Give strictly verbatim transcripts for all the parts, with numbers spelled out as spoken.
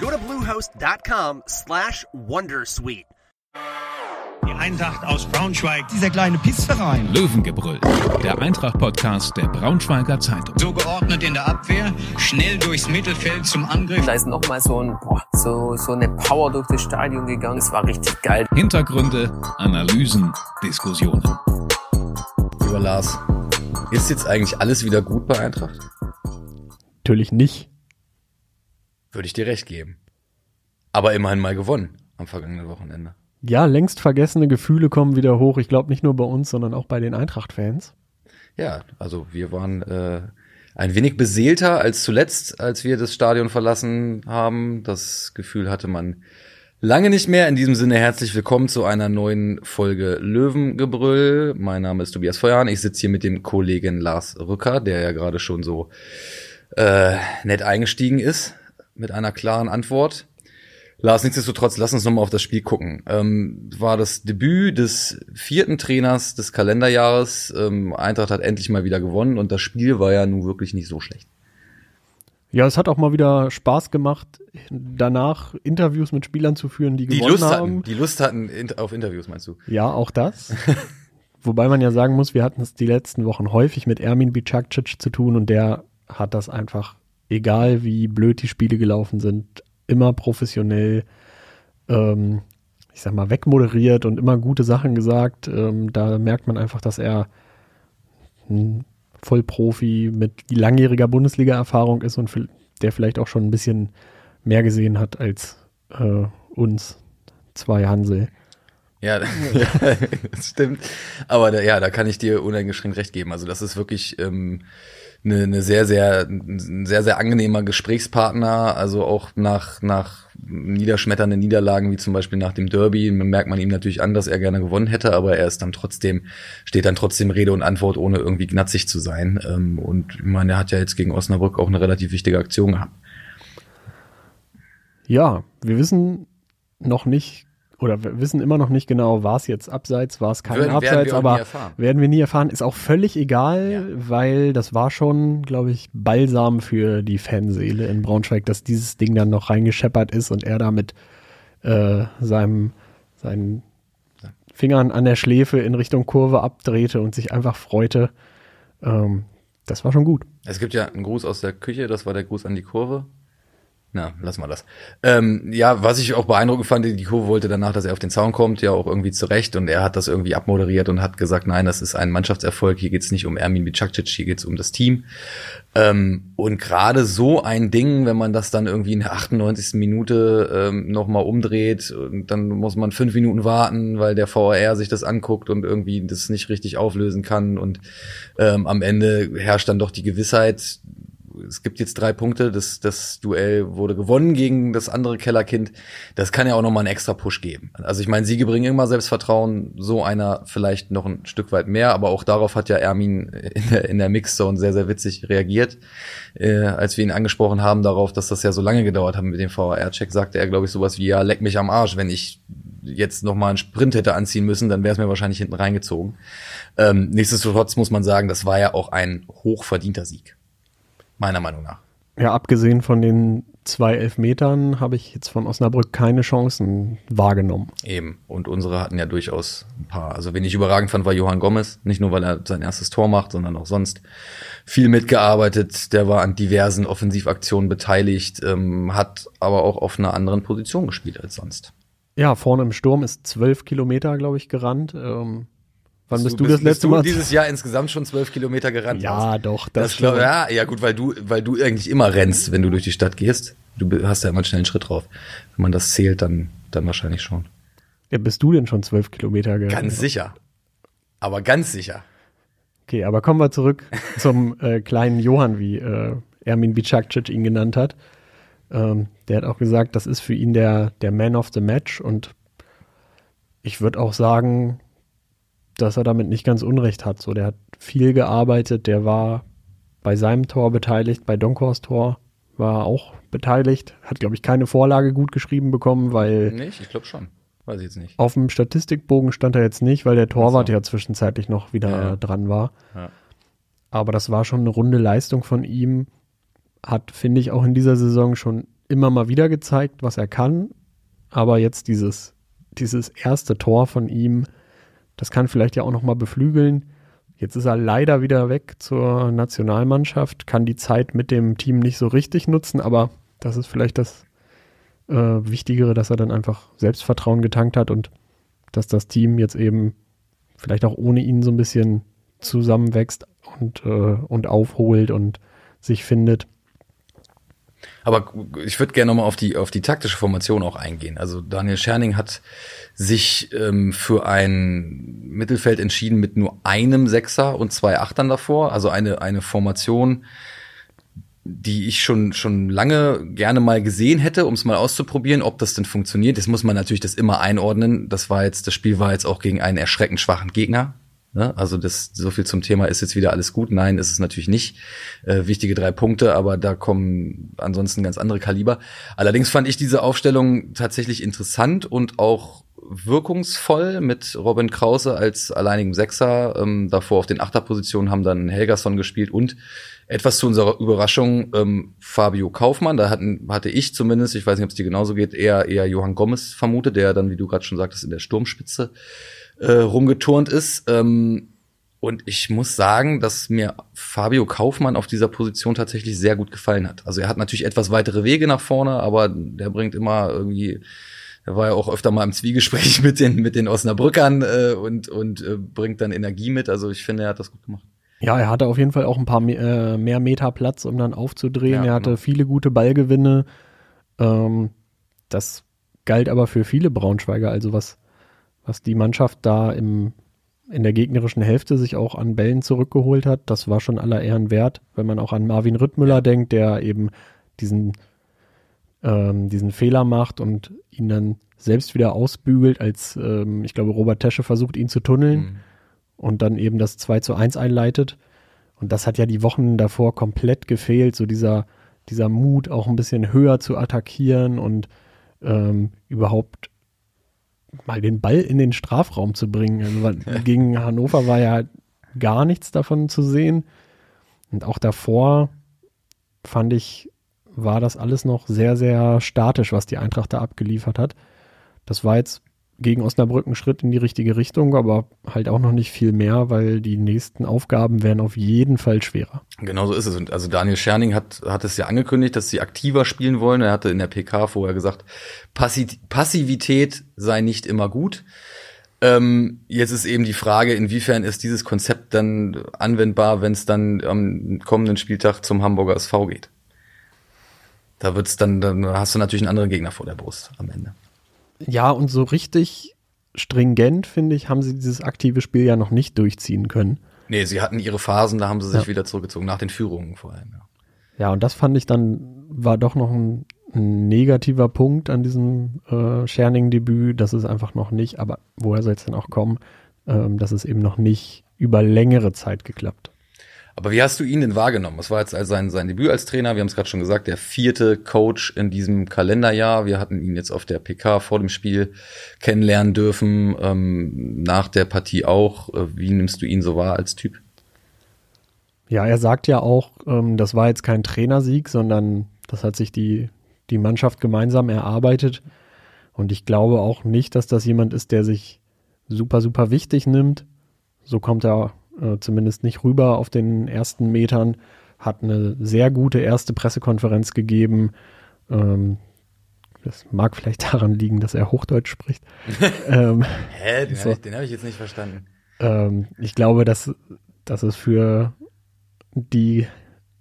Go to bluehost dot com slash wondersuite. Die Eintracht aus Braunschweig, dieser kleine Pissverein. Löwengebrüll, der Eintracht-Podcast der Braunschweiger Zeitung. So geordnet in der Abwehr, schnell durchs Mittelfeld zum Angriff. Da ist nochmal so, ein, boah, so, so eine Power durch das Stadion gegangen, es war richtig geil. Hintergründe, Analysen, Diskussionen. Lieber Lars, ist jetzt eigentlich alles wieder gut bei Eintracht? Natürlich nicht. Würde ich dir recht geben. Aber immerhin mal gewonnen am vergangenen Wochenende. Ja, längst vergessene Gefühle kommen wieder hoch. Ich glaube nicht nur bei uns, sondern auch bei den Eintracht-Fans. Ja, also wir waren äh, ein wenig beseelter als zuletzt, als wir das Stadion verlassen haben. Das Gefühl hatte man lange nicht mehr. In diesem Sinne herzlich willkommen zu einer neuen Folge Löwengebrüll. Mein Name ist Tobias Feuerhahn. Ich sitze hier mit dem Kollegen Lars Rücker, der ja gerade schon so äh, nett eingestiegen ist mit einer klaren Antwort. Lars, nichtsdestotrotz, lass uns nochmal auf das Spiel gucken. Ähm, war das Debüt des vierten Trainers des Kalenderjahres. Ähm, Eintracht hat endlich mal wieder gewonnen und das Spiel war ja nun wirklich nicht so schlecht. Ja, es hat auch mal wieder Spaß gemacht, danach Interviews mit Spielern zu führen, die, die gewonnen Lust haben. Hatten, die Lust hatten auf Interviews, meinst du? Ja, auch das. Wobei man ja sagen muss, wir hatten es die letzten Wochen häufig mit Ermin Bičakčić zu tun und der hat das einfach, egal wie blöd die Spiele gelaufen sind, immer professionell, ähm, ich sag mal, wegmoderiert und immer gute Sachen gesagt. Ähm, da merkt man einfach, dass er ein Vollprofi mit langjähriger Bundesliga-Erfahrung ist und der vielleicht auch schon ein bisschen mehr gesehen hat als äh, uns zwei Hansel. Ja, das stimmt. Aber da, ja, da kann ich dir uneingeschränkt recht geben. Also das ist wirklich ähm, eine, eine sehr, sehr, ein sehr, sehr angenehmer Gesprächspartner. Also auch nach nach niederschmetternden Niederlagen wie zum Beispiel nach dem Derby merkt man ihm natürlich an, dass er gerne gewonnen hätte, aber er ist dann trotzdem steht dann trotzdem Rede und Antwort, ohne irgendwie gnatzig zu sein. Ähm, und ich meine, er hat ja jetzt gegen Osnabrück auch eine relativ wichtige Aktion gehabt. Ja, wir wissen noch nicht. Oder wir wissen immer noch nicht genau, war es jetzt abseits, war es kein werden, Abseits, werden aber werden wir nie erfahren. Ist auch völlig egal, ja. Weil das war schon, glaube ich, Balsam für die Fanseele in Braunschweig, dass dieses Ding dann noch reingescheppert ist und er da mit äh, seinem, seinen Fingern an der Schläfe in Richtung Kurve abdrehte und sich einfach freute. Ähm, das war schon gut. Es gibt ja einen Gruß aus der Küche, das war der Gruß an die Kurve. Na, lass mal das. Ähm, ja, was ich auch beeindruckend fand, die Kurve wollte danach, dass er auf den Zaun kommt, ja auch irgendwie zurecht. Und er hat das irgendwie abmoderiert und hat gesagt, nein, das ist ein Mannschaftserfolg. Hier geht's nicht um Ermin Bičakčić, hier geht's um das Team. Ähm, und gerade so ein Ding, wenn man das dann irgendwie in der achtundneunzigsten Minute ähm, nochmal umdreht, und dann muss man fünf Minuten warten, weil der V A R sich das anguckt und irgendwie das nicht richtig auflösen kann. Und ähm, am Ende herrscht dann doch die Gewissheit, es gibt jetzt drei Punkte, das, das Duell wurde gewonnen gegen das andere Kellerkind. Das kann ja auch nochmal einen extra Push geben. Also ich meine, Siege bringen immer Selbstvertrauen, so einer vielleicht noch ein Stück weit mehr, aber auch darauf hat ja Ermin in der, in der Mixzone sehr, sehr witzig reagiert, äh, als wir ihn angesprochen haben darauf, dass das ja so lange gedauert hat mit dem V A R-Check, sagte er, glaube ich, sowas wie, ja, leck mich am Arsch, wenn ich jetzt nochmal einen Sprint hätte anziehen müssen, dann wäre es mir wahrscheinlich hinten reingezogen. Ähm, nichtsdestotrotz muss man sagen, das war ja auch ein hochverdienter Sieg. Meiner Meinung nach. Ja, abgesehen von den zwei Elfmetern habe ich jetzt von Osnabrück keine Chancen wahrgenommen. Eben. Und unsere hatten ja durchaus ein paar. Also wen ich überragend fand, war Johan Gómez. Nicht nur, weil er sein erstes Tor macht, sondern auch sonst viel mitgearbeitet. Der war an diversen Offensivaktionen beteiligt, ähm, hat aber auch auf einer anderen Position gespielt als sonst. Ja, vorne im Sturm ist zwölf Kilometer, glaube ich, gerannt. Ähm Wann bist du, du bist, das letzte bist du Mal dieses Jahr insgesamt schon zwölf Kilometer gerannt? Ja, hast. doch. Das, das glaub, ja, ja gut, weil du, weil du eigentlich immer rennst, wenn du durch die Stadt gehst. Du hast ja immer einen schnellen Schritt drauf. Wenn man das zählt, dann, dann wahrscheinlich schon. Ja, bist du denn schon zwölf Kilometer gerannt? Ganz sicher. Aber ganz sicher. Okay, aber kommen wir zurück zum äh, kleinen Johann, wie äh, Ermin Bičakčić ihn genannt hat. Ähm, der hat auch gesagt, das ist für ihn der, der Man of the Match. Und ich würde auch sagen, dass er damit nicht ganz Unrecht hat. So, der hat viel gearbeitet, der war bei seinem Tor beteiligt, bei Donkhorsts Tor war er auch beteiligt, hat, glaube ich, keine Vorlage gut geschrieben bekommen, weil... Nicht? Ich glaube schon. Weiß ich jetzt nicht. Auf dem Statistikbogen stand er jetzt nicht, weil der Torwart also. ja zwischenzeitlich noch wieder ja. dran war. Ja. Aber das war schon eine runde Leistung von ihm. Hat, finde ich, auch in dieser Saison schon immer mal wieder gezeigt, was er kann. Aber jetzt dieses, dieses erste Tor von ihm... Das kann vielleicht ja auch nochmal beflügeln. Jetzt ist er leider wieder weg zur Nationalmannschaft, kann die Zeit mit dem Team nicht so richtig nutzen, aber das ist vielleicht das äh, Wichtigere, dass er dann einfach Selbstvertrauen getankt hat und dass das Team jetzt eben vielleicht auch ohne ihn so ein bisschen zusammenwächst und, äh, und aufholt und sich findet. Aber ich würde gerne nochmal auf die, auf die taktische Formation auch eingehen. Also Daniel Scherning hat sich ähm, für ein Mittelfeld entschieden mit nur einem Sechser und zwei Achtern davor. Also eine, eine Formation, die ich schon, schon lange gerne mal gesehen hätte, um es mal auszuprobieren, ob das denn funktioniert. Das muss man natürlich das immer einordnen. Das war jetzt, das Spiel war jetzt auch gegen einen erschreckend schwachen Gegner. Ne? Also das, so viel zum Thema, ist jetzt wieder alles gut? Nein, ist es natürlich nicht. Äh, wichtige drei Punkte, aber da kommen ansonsten ganz andere Kaliber. Allerdings fand ich diese Aufstellung tatsächlich interessant und auch wirkungsvoll mit Robin Krause als alleinigem Sechser. Ähm, davor auf den Achterpositionen haben dann Helgason gespielt und etwas zu unserer Überraschung ähm, Fabio Kaufmann. Da hatten, hatte ich zumindest, ich weiß nicht, ob es dir genauso geht, eher, eher Johan Gómez vermutet, der dann, wie du gerade schon sagtest, in der Sturmspitze rumgeturnt ist. Und ich muss sagen, dass mir Fabio Kaufmann auf dieser Position tatsächlich sehr gut gefallen hat. Also er hat natürlich etwas weitere Wege nach vorne, aber der bringt immer irgendwie, er war ja auch öfter mal im Zwiegespräch mit den, mit den Osnabrückern und, und bringt dann Energie mit. Also ich finde, er hat das gut gemacht. Ja, er hatte auf jeden Fall auch ein paar mehr, mehr Meter Platz, um dann aufzudrehen. Ja, er hatte genau. viele gute Ballgewinne. Das galt aber für viele Braunschweiger, also was was die Mannschaft da im, in der gegnerischen Hälfte sich auch an Bällen zurückgeholt hat, das war schon aller Ehren wert, wenn man auch an Marvin Rüttmüller ja. denkt, der eben diesen, ähm, diesen Fehler macht und ihn dann selbst wieder ausbügelt, als ähm, ich glaube Robert Tesche versucht, ihn zu tunneln mhm. und dann eben das zwei zu eins einleitet. Und das hat ja die Wochen davor komplett gefehlt, so dieser, dieser Mut, auch ein bisschen höher zu attackieren und ähm, überhaupt mal den Ball in den Strafraum zu bringen. Also gegen Hannover war ja gar nichts davon zu sehen. Und auch davor, fand ich, war das alles noch sehr, sehr statisch, was die Eintracht da abgeliefert hat. Das war jetzt gegen Osnabrück ein Schritt in die richtige Richtung, aber halt auch noch nicht viel mehr, weil die nächsten Aufgaben werden auf jeden Fall schwerer. Genau so ist es. Und also Daniel Scherning hat, hat es ja angekündigt, dass sie aktiver spielen wollen. Er hatte in der P K vorher gesagt, Passi- Passivität sei nicht immer gut. Ähm, jetzt ist eben die Frage, inwiefern ist dieses Konzept dann anwendbar, wenn es dann am kommenden Spieltag zum Hamburger S V geht. Da wird's dann, dann hast du natürlich einen anderen Gegner vor der Brust am Ende. Ja, und so richtig stringent, finde ich, haben sie dieses aktive Spiel ja noch nicht durchziehen können. Nee, sie hatten ihre Phasen, da haben sie sich ja. wieder zurückgezogen, nach den Führungen vor allem. Ja, ja und das fand ich dann, war doch noch ein, ein negativer Punkt an diesem äh, Scherning-Debüt, dass es einfach noch nicht, aber woher soll es denn auch kommen, ähm, dass es eben noch nicht über längere Zeit geklappt hat. Aber wie hast du ihn denn wahrgenommen? Was war jetzt sein, sein Debüt als Trainer? Wir haben es gerade schon gesagt, der vierte Coach in diesem Kalenderjahr. Wir hatten ihn jetzt auf der P K vor dem Spiel kennenlernen dürfen, ähm, nach der Partie auch. Wie nimmst du ihn so wahr als Typ? Ja, er sagt ja auch, ähm, das war jetzt kein Trainersieg, sondern das hat sich die, die Mannschaft gemeinsam erarbeitet. Und ich glaube auch nicht, dass das jemand ist, der sich super, super wichtig nimmt. So kommt er äh, zumindest nicht rüber auf den ersten Metern. Hat eine sehr gute erste Pressekonferenz gegeben. Ähm, das mag vielleicht daran liegen, dass er Hochdeutsch spricht. ähm, Hä? Den so. habe ich, hab ich jetzt nicht verstanden. Ähm, ich glaube, dass, dass es für die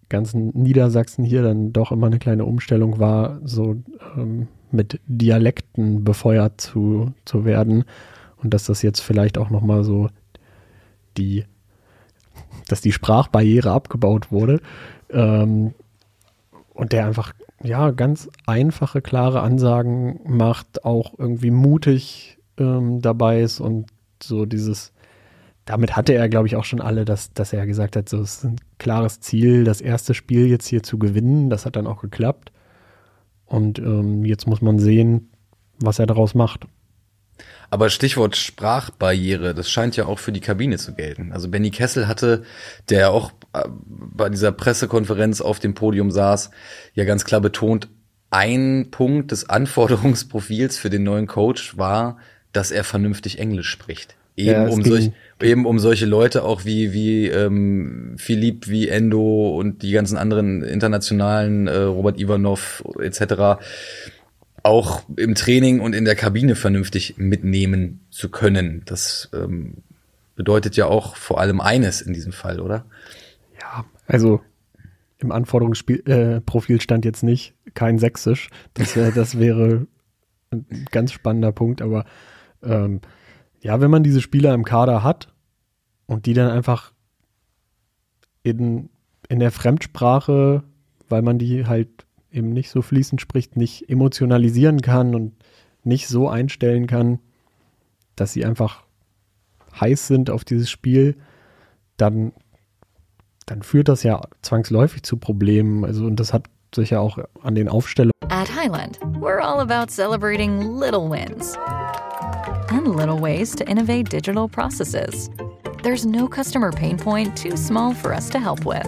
ganzen Niedersachsen hier dann doch immer eine kleine Umstellung war, so ähm, mit Dialekten befeuert zu, zu werden. Und dass das jetzt vielleicht auch nochmal so die, dass die Sprachbarriere abgebaut wurde. Ähm, und der einfach, ja, ganz einfache, klare Ansagen macht, auch irgendwie mutig ähm, dabei ist und so dieses, damit hatte er, glaube ich, auch schon alle, dass, dass er gesagt hat, so, es ist ein klares Ziel, das erste Spiel jetzt hier zu gewinnen. Das hat dann auch geklappt. Und ähm, jetzt muss man sehen, was er daraus macht. Aber Stichwort Sprachbarriere, das scheint ja auch für die Kabine zu gelten. Also Benny Kessel hatte, der auch bei dieser Pressekonferenz auf dem Podium saß, ja ganz klar betont, ein Punkt des Anforderungsprofils für den neuen Coach war, dass er vernünftig Englisch spricht. Eben, ja, um solch, eben um solche Leute auch wie, wie ähm, Philipp, wie Endo und die ganzen anderen internationalen, äh, Robert Ivanov et cetera, auch im Training und in der Kabine vernünftig mitnehmen zu können. Das ähm, bedeutet ja auch vor allem eines in diesem Fall, oder? Ja, also im Anforderungsprofil äh, stand jetzt nicht kein Sächsisch. Das, wär, das wäre ein ganz spannender Punkt. Aber ähm, ja, wenn man diese Spieler im Kader hat und die dann einfach in, in der Fremdsprache, weil man die halt eben nicht so fließend spricht, nicht emotionalisieren kann und nicht so einstellen kann, dass sie einfach heiß sind auf dieses Spiel, dann, dann führt das ja zwangsläufig zu Problemen. Also, und das hat sich ja auch an den Aufstellungen. At Highland, we're all about celebrating little wins and little ways to innovate digital processes. There's no customer pain point too small for us to help with.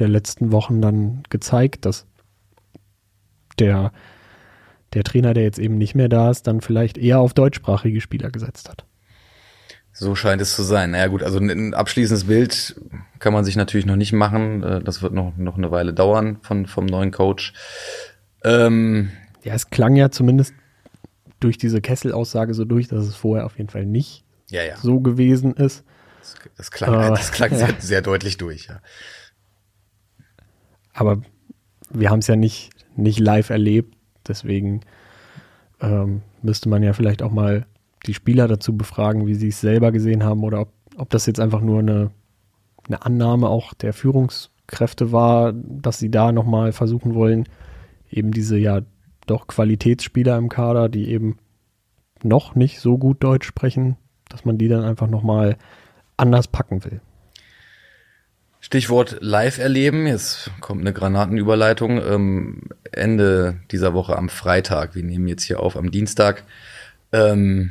der letzten Wochen dann gezeigt, dass der, der Trainer, der jetzt eben nicht mehr da ist, dann vielleicht eher auf deutschsprachige Spieler gesetzt hat. So scheint es zu sein. Naja gut, also ein abschließendes Bild kann man sich natürlich noch nicht machen. Das wird noch, noch eine Weile dauern von, vom neuen Coach. Ähm, ja, es klang ja zumindest durch diese Kessel-Aussage so durch, dass es vorher auf jeden Fall nicht ja, ja. so gewesen ist. Das, das klang, äh, das klang ja. sehr, sehr deutlich durch, ja. Aber wir haben es ja nicht, nicht live erlebt, deswegen ähm, müsste man ja vielleicht auch mal die Spieler dazu befragen, wie sie es selber gesehen haben oder ob, ob das jetzt einfach nur eine, eine Annahme auch der Führungskräfte war, dass sie da nochmal versuchen wollen, eben diese ja doch Qualitätsspieler im Kader, die eben noch nicht so gut Deutsch sprechen, dass man die dann einfach nochmal anders packen will. Stichwort live erleben, jetzt kommt eine Granatenüberleitung, ähm, Ende dieser Woche am Freitag, wir nehmen jetzt hier auf am Dienstag, ähm,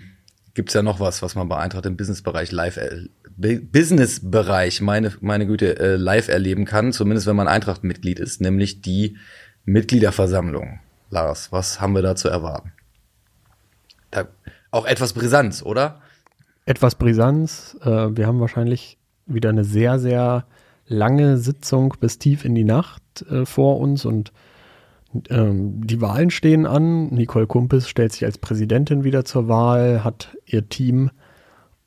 gibt's ja noch was, was man bei Eintracht im Businessbereich live, er- B- Businessbereich, meine, meine Güte, äh, live erleben kann, zumindest wenn man Eintracht-Mitglied ist, nämlich die Mitgliederversammlung. Lars, was haben wir da zu erwarten? Da, auch etwas Brisanz, oder? Etwas Brisanz, äh, wir haben wahrscheinlich wieder eine sehr, sehr lange Sitzung bis tief in die Nacht äh, vor uns und ähm, die Wahlen stehen an. Nicole Kumpis stellt sich als Präsidentin wieder zur Wahl, hat ihr Team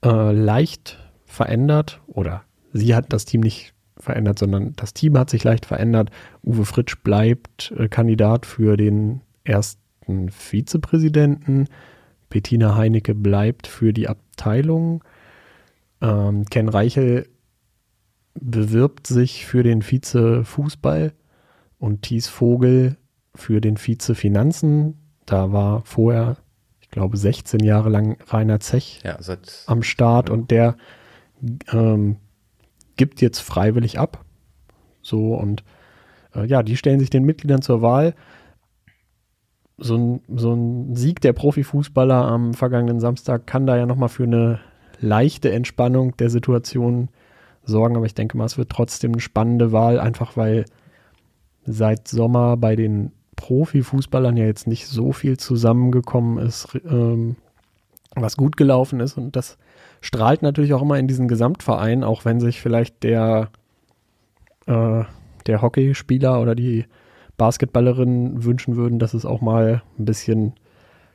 äh, leicht verändert oder sie hat das Team nicht verändert, sondern das Team hat sich leicht verändert. Uwe Fritsch bleibt äh, Kandidat für den ersten Vizepräsidenten. Bettina Heinecke bleibt für die Abteilung. Ähm, Ken Reichel bewirbt sich für den Vize-Fußball und Thies Vogel für den Vize-Finanzen. Da war vorher, ich glaube, sechzehn Jahre lang Rainer Zech ja, seit, am Start ja. und der ähm, gibt jetzt freiwillig ab. So und äh, ja, die stellen sich den Mitgliedern zur Wahl. So ein, so ein Sieg der Profifußballer am vergangenen Samstag kann da ja nochmal für eine leichte Entspannung der Situation sorgen, aber ich denke mal, es wird trotzdem eine spannende Wahl, einfach weil seit Sommer bei den Profifußballern ja jetzt nicht so viel zusammengekommen ist, ähm, was gut gelaufen ist und das strahlt natürlich auch immer in diesen Gesamtverein, auch wenn sich vielleicht der, äh, der Hockeyspieler oder die Basketballerinnen wünschen würden, dass es auch mal ein bisschen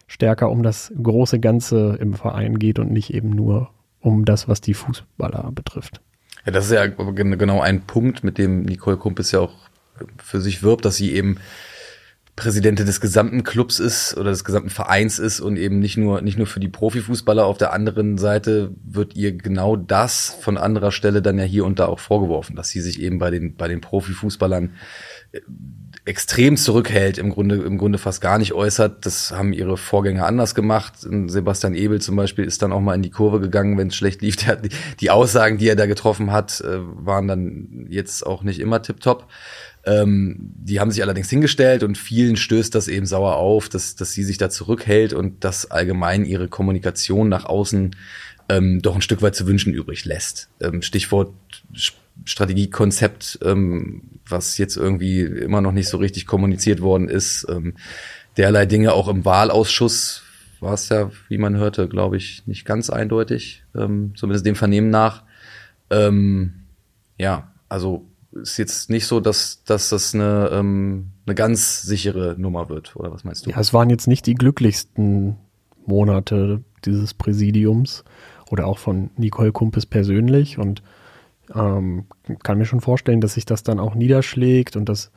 stärker um das große Ganze im Verein geht und nicht eben nur um das, was die Fußballer betrifft. Ja, das ist ja genau ein Punkt, mit dem Nicole Kumpis ja auch für sich wirbt, dass sie eben Präsidentin des gesamten Clubs ist oder des gesamten Vereins ist und eben nicht nur nicht nur für die Profifußballer. Auf der anderen Seite wird ihr genau das von anderer Stelle dann ja hier und da auch vorgeworfen, dass sie sich eben bei den bei den Profifußballern extrem zurückhält, im Grunde im Grunde fast gar nicht äußert. Das haben ihre Vorgänger anders gemacht. Sebastian Ebel zum Beispiel ist dann auch mal in die Kurve gegangen, wenn es schlecht lief. Der, die Aussagen, die er da getroffen hat, waren dann jetzt auch nicht immer tipptopp. Ähm, die haben sich allerdings hingestellt und vielen stößt das eben sauer auf, dass, dass sie sich da zurückhält und dass allgemein ihre Kommunikation nach außen ähm, doch ein Stück weit zu wünschen übrig lässt. Ähm, Stichwort Strategiekonzept, ähm, was jetzt irgendwie immer noch nicht so richtig kommuniziert worden ist. Ähm, derlei Dinge auch im Wahlausschuss war es ja, wie man hörte, glaube ich, nicht ganz eindeutig, ähm, zumindest dem Vernehmen nach. Ähm, ja, also ist jetzt nicht so, dass, dass das eine, ähm, eine ganz sichere Nummer wird, oder was meinst du? Ja, es waren jetzt nicht die glücklichsten Monate dieses Präsidiums oder auch von Nicole Kumpis persönlich und Ähm, kann mir schon vorstellen, dass sich das dann auch niederschlägt und dass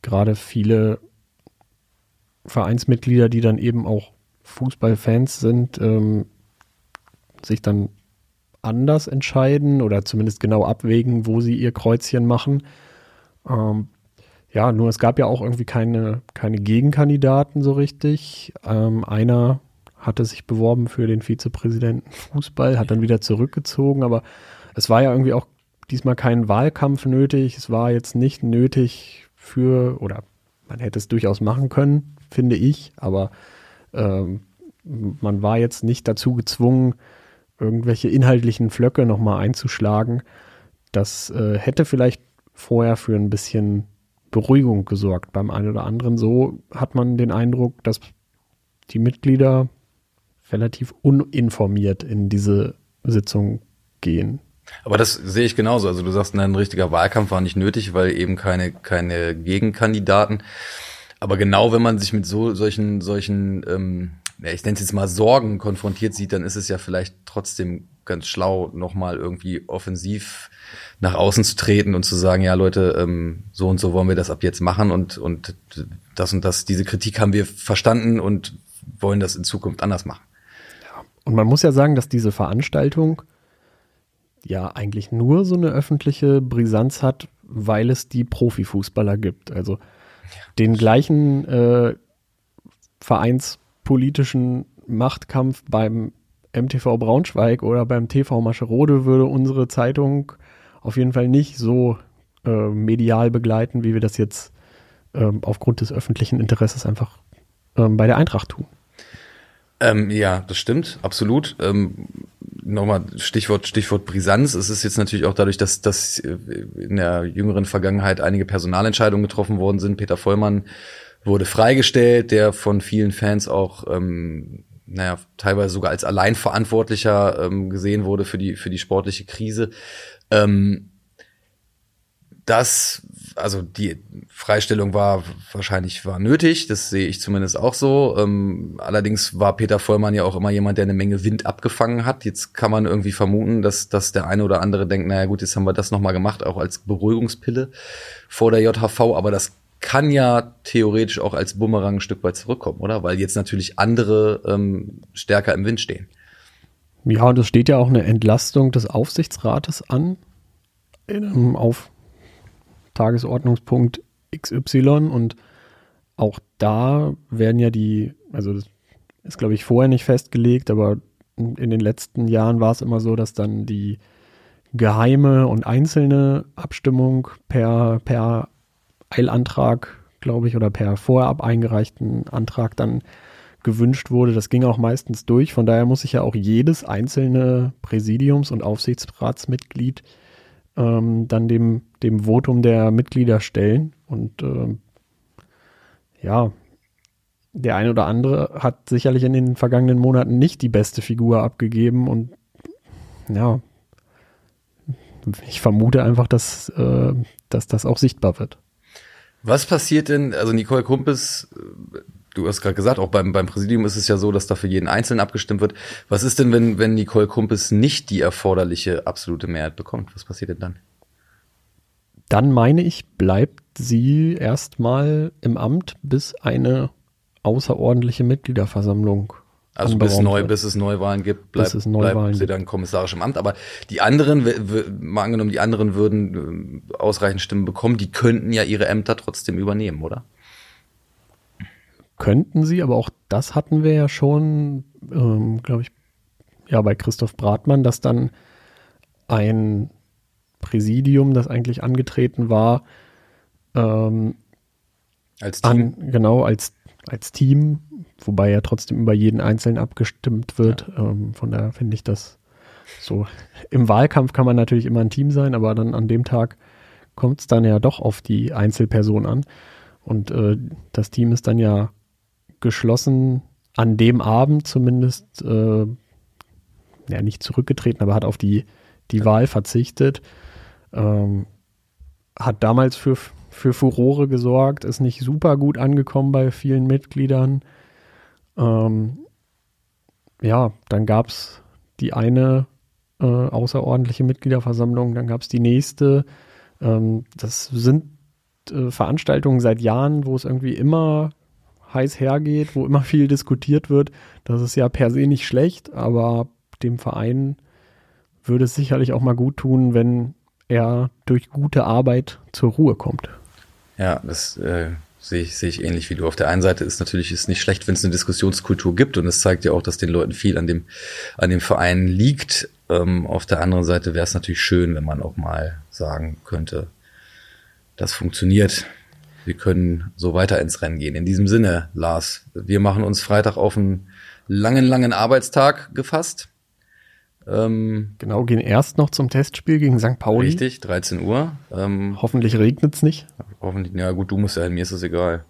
gerade viele Vereinsmitglieder, die dann eben auch Fußballfans sind, ähm, sich dann anders entscheiden oder zumindest genau abwägen, wo sie ihr Kreuzchen machen. Ähm, ja, nur es gab ja auch irgendwie keine, keine Gegenkandidaten so richtig. Ähm, einer hatte sich beworben für den Vizepräsidenten Fußball, hat dann wieder zurückgezogen, aber es war ja irgendwie auch diesmal kein Wahlkampf nötig, es war jetzt nicht nötig für, oder man hätte es durchaus machen können, finde ich, aber ähm, man war jetzt nicht dazu gezwungen, irgendwelche inhaltlichen Flöcke nochmal einzuschlagen. Das äh, hätte vielleicht vorher für ein bisschen Beruhigung gesorgt beim einen oder anderen. So hat man den Eindruck, dass die Mitglieder relativ uninformiert in diese Sitzung gehen. Aber das sehe ich genauso. Also du sagst, nein, ein richtiger Wahlkampf war nicht nötig, weil eben keine keine Gegenkandidaten. Aber genau, wenn man sich mit so solchen solchen, ähm, ja, ich nenne es jetzt mal Sorgen konfrontiert sieht, dann ist es ja vielleicht trotzdem ganz schlau, nochmal irgendwie offensiv nach außen zu treten und zu sagen, ja Leute, ähm, so und so wollen wir das ab jetzt machen und und das und das, diese Kritik haben wir verstanden und wollen das in Zukunft anders machen. Ja. Und man muss ja sagen, dass diese Veranstaltung ja eigentlich nur so eine öffentliche Brisanz hat, weil es die Profifußballer gibt. Also ja, den gleichen äh, vereinspolitischen Machtkampf beim M T V Braunschweig oder beim T V Mascherode würde unsere Zeitung auf jeden Fall nicht so äh, medial begleiten, wie wir das jetzt äh, aufgrund des öffentlichen Interesses einfach äh, bei der Eintracht tun. Ähm, ja, das stimmt, absolut. Ähm, nochmal Stichwort Stichwort Brisanz. Es ist jetzt natürlich auch dadurch, dass, dass in der jüngeren Vergangenheit einige Personalentscheidungen getroffen worden sind. Peter Vollmann wurde freigestellt, der von vielen Fans auch ähm, naja, teilweise sogar als Alleinverantwortlicher ähm, gesehen wurde für die für die sportliche Krise. Ähm, das also die Freistellung war wahrscheinlich war nötig, das sehe ich zumindest auch so. Ähm, allerdings war Peter Vollmann ja auch immer jemand, der eine Menge Wind abgefangen hat. Jetzt kann man irgendwie vermuten, dass, dass der eine oder andere denkt, naja gut, jetzt haben wir das nochmal gemacht, auch als Beruhigungspille vor der J H V. Aber das kann ja theoretisch auch als Bumerang ein Stück weit zurückkommen, oder? Weil jetzt natürlich andere ähm, stärker im Wind stehen. Ja, und es steht ja auch eine Entlastung des Aufsichtsrates an, ähm, auf Tagesordnungspunkt X Y, und auch da werden ja die, also das ist, glaube ich, vorher nicht festgelegt, aber in den letzten Jahren war es immer so, dass dann die geheime und einzelne Abstimmung per, per Eilantrag, glaube ich, oder per vorab eingereichten Antrag dann gewünscht wurde. Das ging auch meistens durch. Von daher muss sich ja auch jedes einzelne Präsidiums- und Aufsichtsratsmitglied ähm, dann dem, dem Votum der Mitglieder stellen. Und ähm, ja, der eine oder andere hat sicherlich in den vergangenen Monaten nicht die beste Figur abgegeben. Und ja, ich vermute einfach, dass, äh, dass das auch sichtbar wird. Was passiert denn, also Nicole Kumpis, du hast gerade gesagt, auch beim, beim Präsidium ist es ja so, dass da für jeden Einzelnen abgestimmt wird. Was ist denn, wenn, wenn Nicole Kumpis nicht die erforderliche absolute Mehrheit bekommt? Was passiert denn dann? Dann, meine ich, bleibt sie erstmal im Amt, bis eine außerordentliche Mitgliederversammlung. Also bis, neu, bis es Neuwahlen gibt, bleibt, es Neuwahlen bleibt sie dann kommissarisch im Amt. Aber die anderen, mal angenommen, die anderen würden ausreichend Stimmen bekommen, die könnten ja ihre Ämter trotzdem übernehmen, oder? Könnten sie, aber auch das hatten wir ja schon, ähm, glaube ich, ja, bei Christoph Bratmann, dass dann ein Präsidium, das eigentlich angetreten war, ähm, als Team. An, genau, als, als Team, wobei ja trotzdem über jeden Einzelnen abgestimmt wird. Ja. Ähm, von daher finde ich das so. Im Wahlkampf kann man natürlich immer ein Team sein, aber dann an dem Tag kommt es dann ja doch auf die Einzelperson an. Und äh, das Team ist dann ja geschlossen, an dem Abend zumindest, äh, ja, nicht zurückgetreten, aber hat auf die, die ja. Wahl verzichtet. Ähm, hat damals für, für Furore gesorgt, ist nicht super gut angekommen bei vielen Mitgliedern. Ähm, ja, dann gab es die eine äh, außerordentliche Mitgliederversammlung, dann gab es die nächste. Ähm, das sind äh, Veranstaltungen seit Jahren, wo es irgendwie immer heiß hergeht, wo immer viel diskutiert wird. Das ist ja per se nicht schlecht, aber dem Verein würde es sicherlich auch mal gut tun, wenn er durch gute Arbeit zur Ruhe kommt. Ja, das äh Sehe ich, sehe ich ähnlich wie du. Auf der einen Seite ist natürlich ist nicht schlecht, wenn es eine Diskussionskultur gibt, und es zeigt ja auch, dass den Leuten viel an dem an dem Verein liegt. Ähm, auf der anderen Seite wäre es natürlich schön, wenn man auch mal sagen könnte, das funktioniert. Wir können so weiter ins Rennen gehen. In diesem Sinne, Lars, wir machen uns Freitag auf einen langen, langen Arbeitstag gefasst. Ähm, genau, gehen erst noch zum Testspiel gegen Sankt Pauli. Richtig, dreizehn Uhr. Ähm, hoffentlich regnet es nicht. Hoffentlich, ja gut, du musst ja hin, mir ist das egal.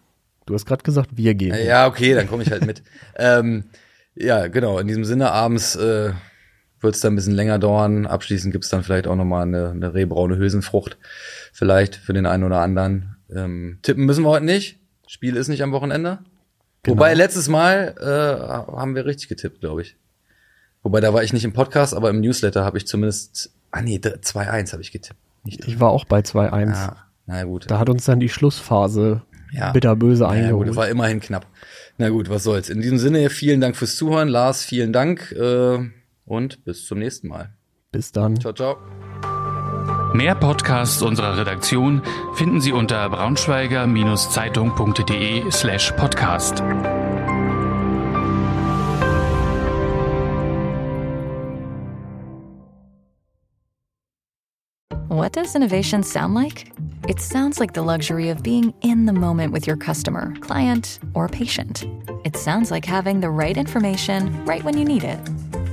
Du hast gerade gesagt, wir gehen. Ja, okay, dann komme ich halt mit. ähm, ja, genau, in diesem Sinne, abends äh, wird es dann ein bisschen länger dauern. Abschließend gibt es dann vielleicht auch nochmal eine, eine rehbraune Hülsenfrucht, vielleicht für den einen oder anderen. Ähm, tippen müssen wir heute nicht, Spiel ist nicht am Wochenende. Genau. Wobei, letztes Mal äh, haben wir richtig getippt, glaube ich. Wobei, da war ich nicht im Podcast, aber im Newsletter habe ich zumindest, ah nee, zwei eins habe ich getippt. Nicht ich war auch bei zwei eins. Ah. Na gut. Da hat uns dann die Schlussphase ja. bitterböse ja, eingeholt. Gut, das war immerhin knapp. Na gut, was soll's. In diesem Sinne, vielen Dank fürs Zuhören. Lars, vielen Dank äh, und bis zum nächsten Mal. Bis dann. Ciao, ciao. Mehr Podcasts unserer Redaktion finden Sie unter braunschweiger-zeitung.de slash podcast. What does innovation sound like? It sounds like the luxury of being in the moment with your customer, client, or patient. It sounds like having the right information right when you need it.